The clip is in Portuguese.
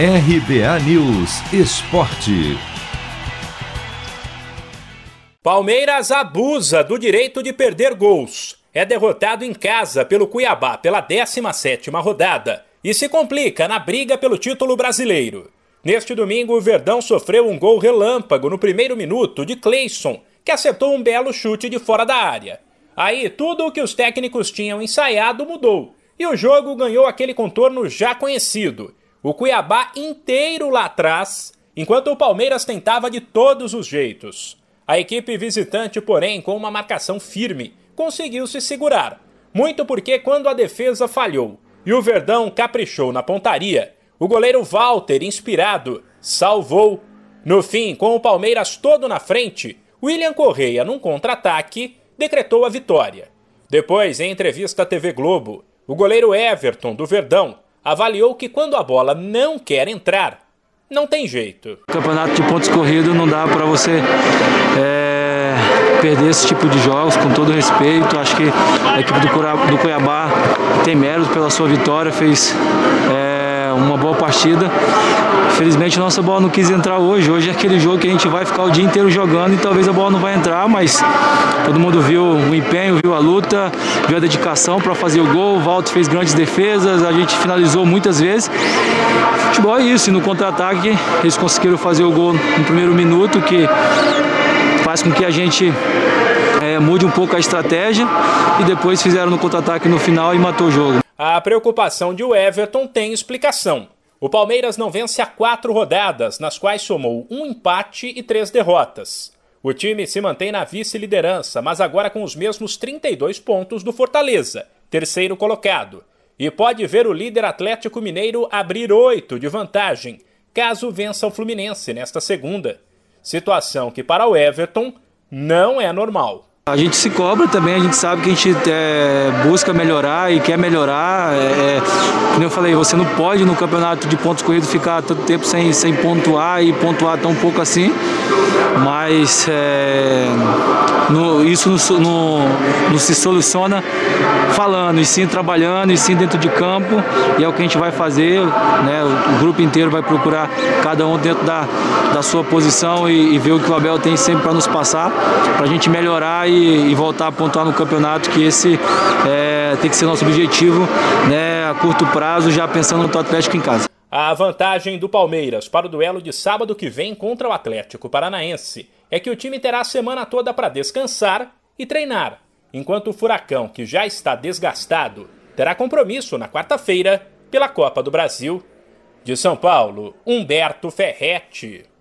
RBA News Esporte. Palmeiras abusa do direito de perder gols. É derrotado em casa pelo Cuiabá pela 17ª rodada e se complica na briga pelo título brasileiro. Neste domingo, o Verdão sofreu um gol relâmpago no primeiro minuto de Clayson, que acertou um belo chute de fora da área. Aí tudo o que os técnicos tinham ensaiado mudou e o jogo ganhou aquele contorno já conhecido. O Cuiabá inteiro lá atrás, enquanto o Palmeiras tentava de todos os jeitos. A equipe visitante, porém, com uma marcação firme, conseguiu se segurar, muito porque quando a defesa falhou e o Verdão caprichou na pontaria, o goleiro Walter, inspirado, salvou. No fim, com o Palmeiras todo na frente, William Correia, num contra-ataque, decretou a vitória. Depois, em entrevista à TV Globo, o goleiro Everton, do Verdão, avaliou que quando a bola não quer entrar, não tem jeito. Campeonato de pontos corridos não dá para você perder esse tipo de jogos, com todo respeito. Acho que a equipe do Cuiabá tem mérito pela sua vitória, fez uma boa partida. Infelizmente a nossa bola não quis entrar hoje. Hoje é aquele jogo que a gente vai ficar o dia inteiro jogando e talvez a bola não vai entrar, mas todo mundo viu o empenho, viu a luta, viu a dedicação para fazer o gol. O Walter fez grandes defesas, a gente finalizou muitas vezes. Futebol é isso, e no contra-ataque eles conseguiram fazer o gol no primeiro minuto, que faz com que a gente mude um pouco a estratégia, e depois fizeram no contra-ataque no final e matou o jogo. A preocupação de Everton tem explicação. O Palmeiras não vence há 4 rodadas, nas quais somou um empate e 3 derrotas. O time se mantém na vice-liderança, mas agora com os mesmos 32 pontos do Fortaleza, terceiro colocado. E pode ver o líder Atlético Mineiro abrir 8 de vantagem, caso vença o Fluminense nesta segunda. Situação que para o Everton não é normal. A gente se cobra também, a gente sabe que a gente busca melhorar e quer melhorar. Como eu falei, você não pode no campeonato de pontos corridos ficar tanto tempo sem pontuar, e pontuar tão pouco assim. Mas isso não se soluciona falando, e sim trabalhando, e sim dentro de campo. E é o que a gente vai fazer, né? O grupo inteiro vai procurar cada um dentro da sua posição e ver o que o Abel tem sempre para nos passar, para a gente melhorar e voltar a pontuar no campeonato, que esse tem que ser nosso objetivo, né, a curto prazo, já pensando no Atlético em casa. A vantagem do Palmeiras para o duelo de sábado que vem contra o Atlético Paranaense é que o time terá a semana toda para descansar e treinar, enquanto o Furacão, que já está desgastado, terá compromisso na quarta-feira pela Copa do Brasil. De São Paulo, Humberto Ferretti.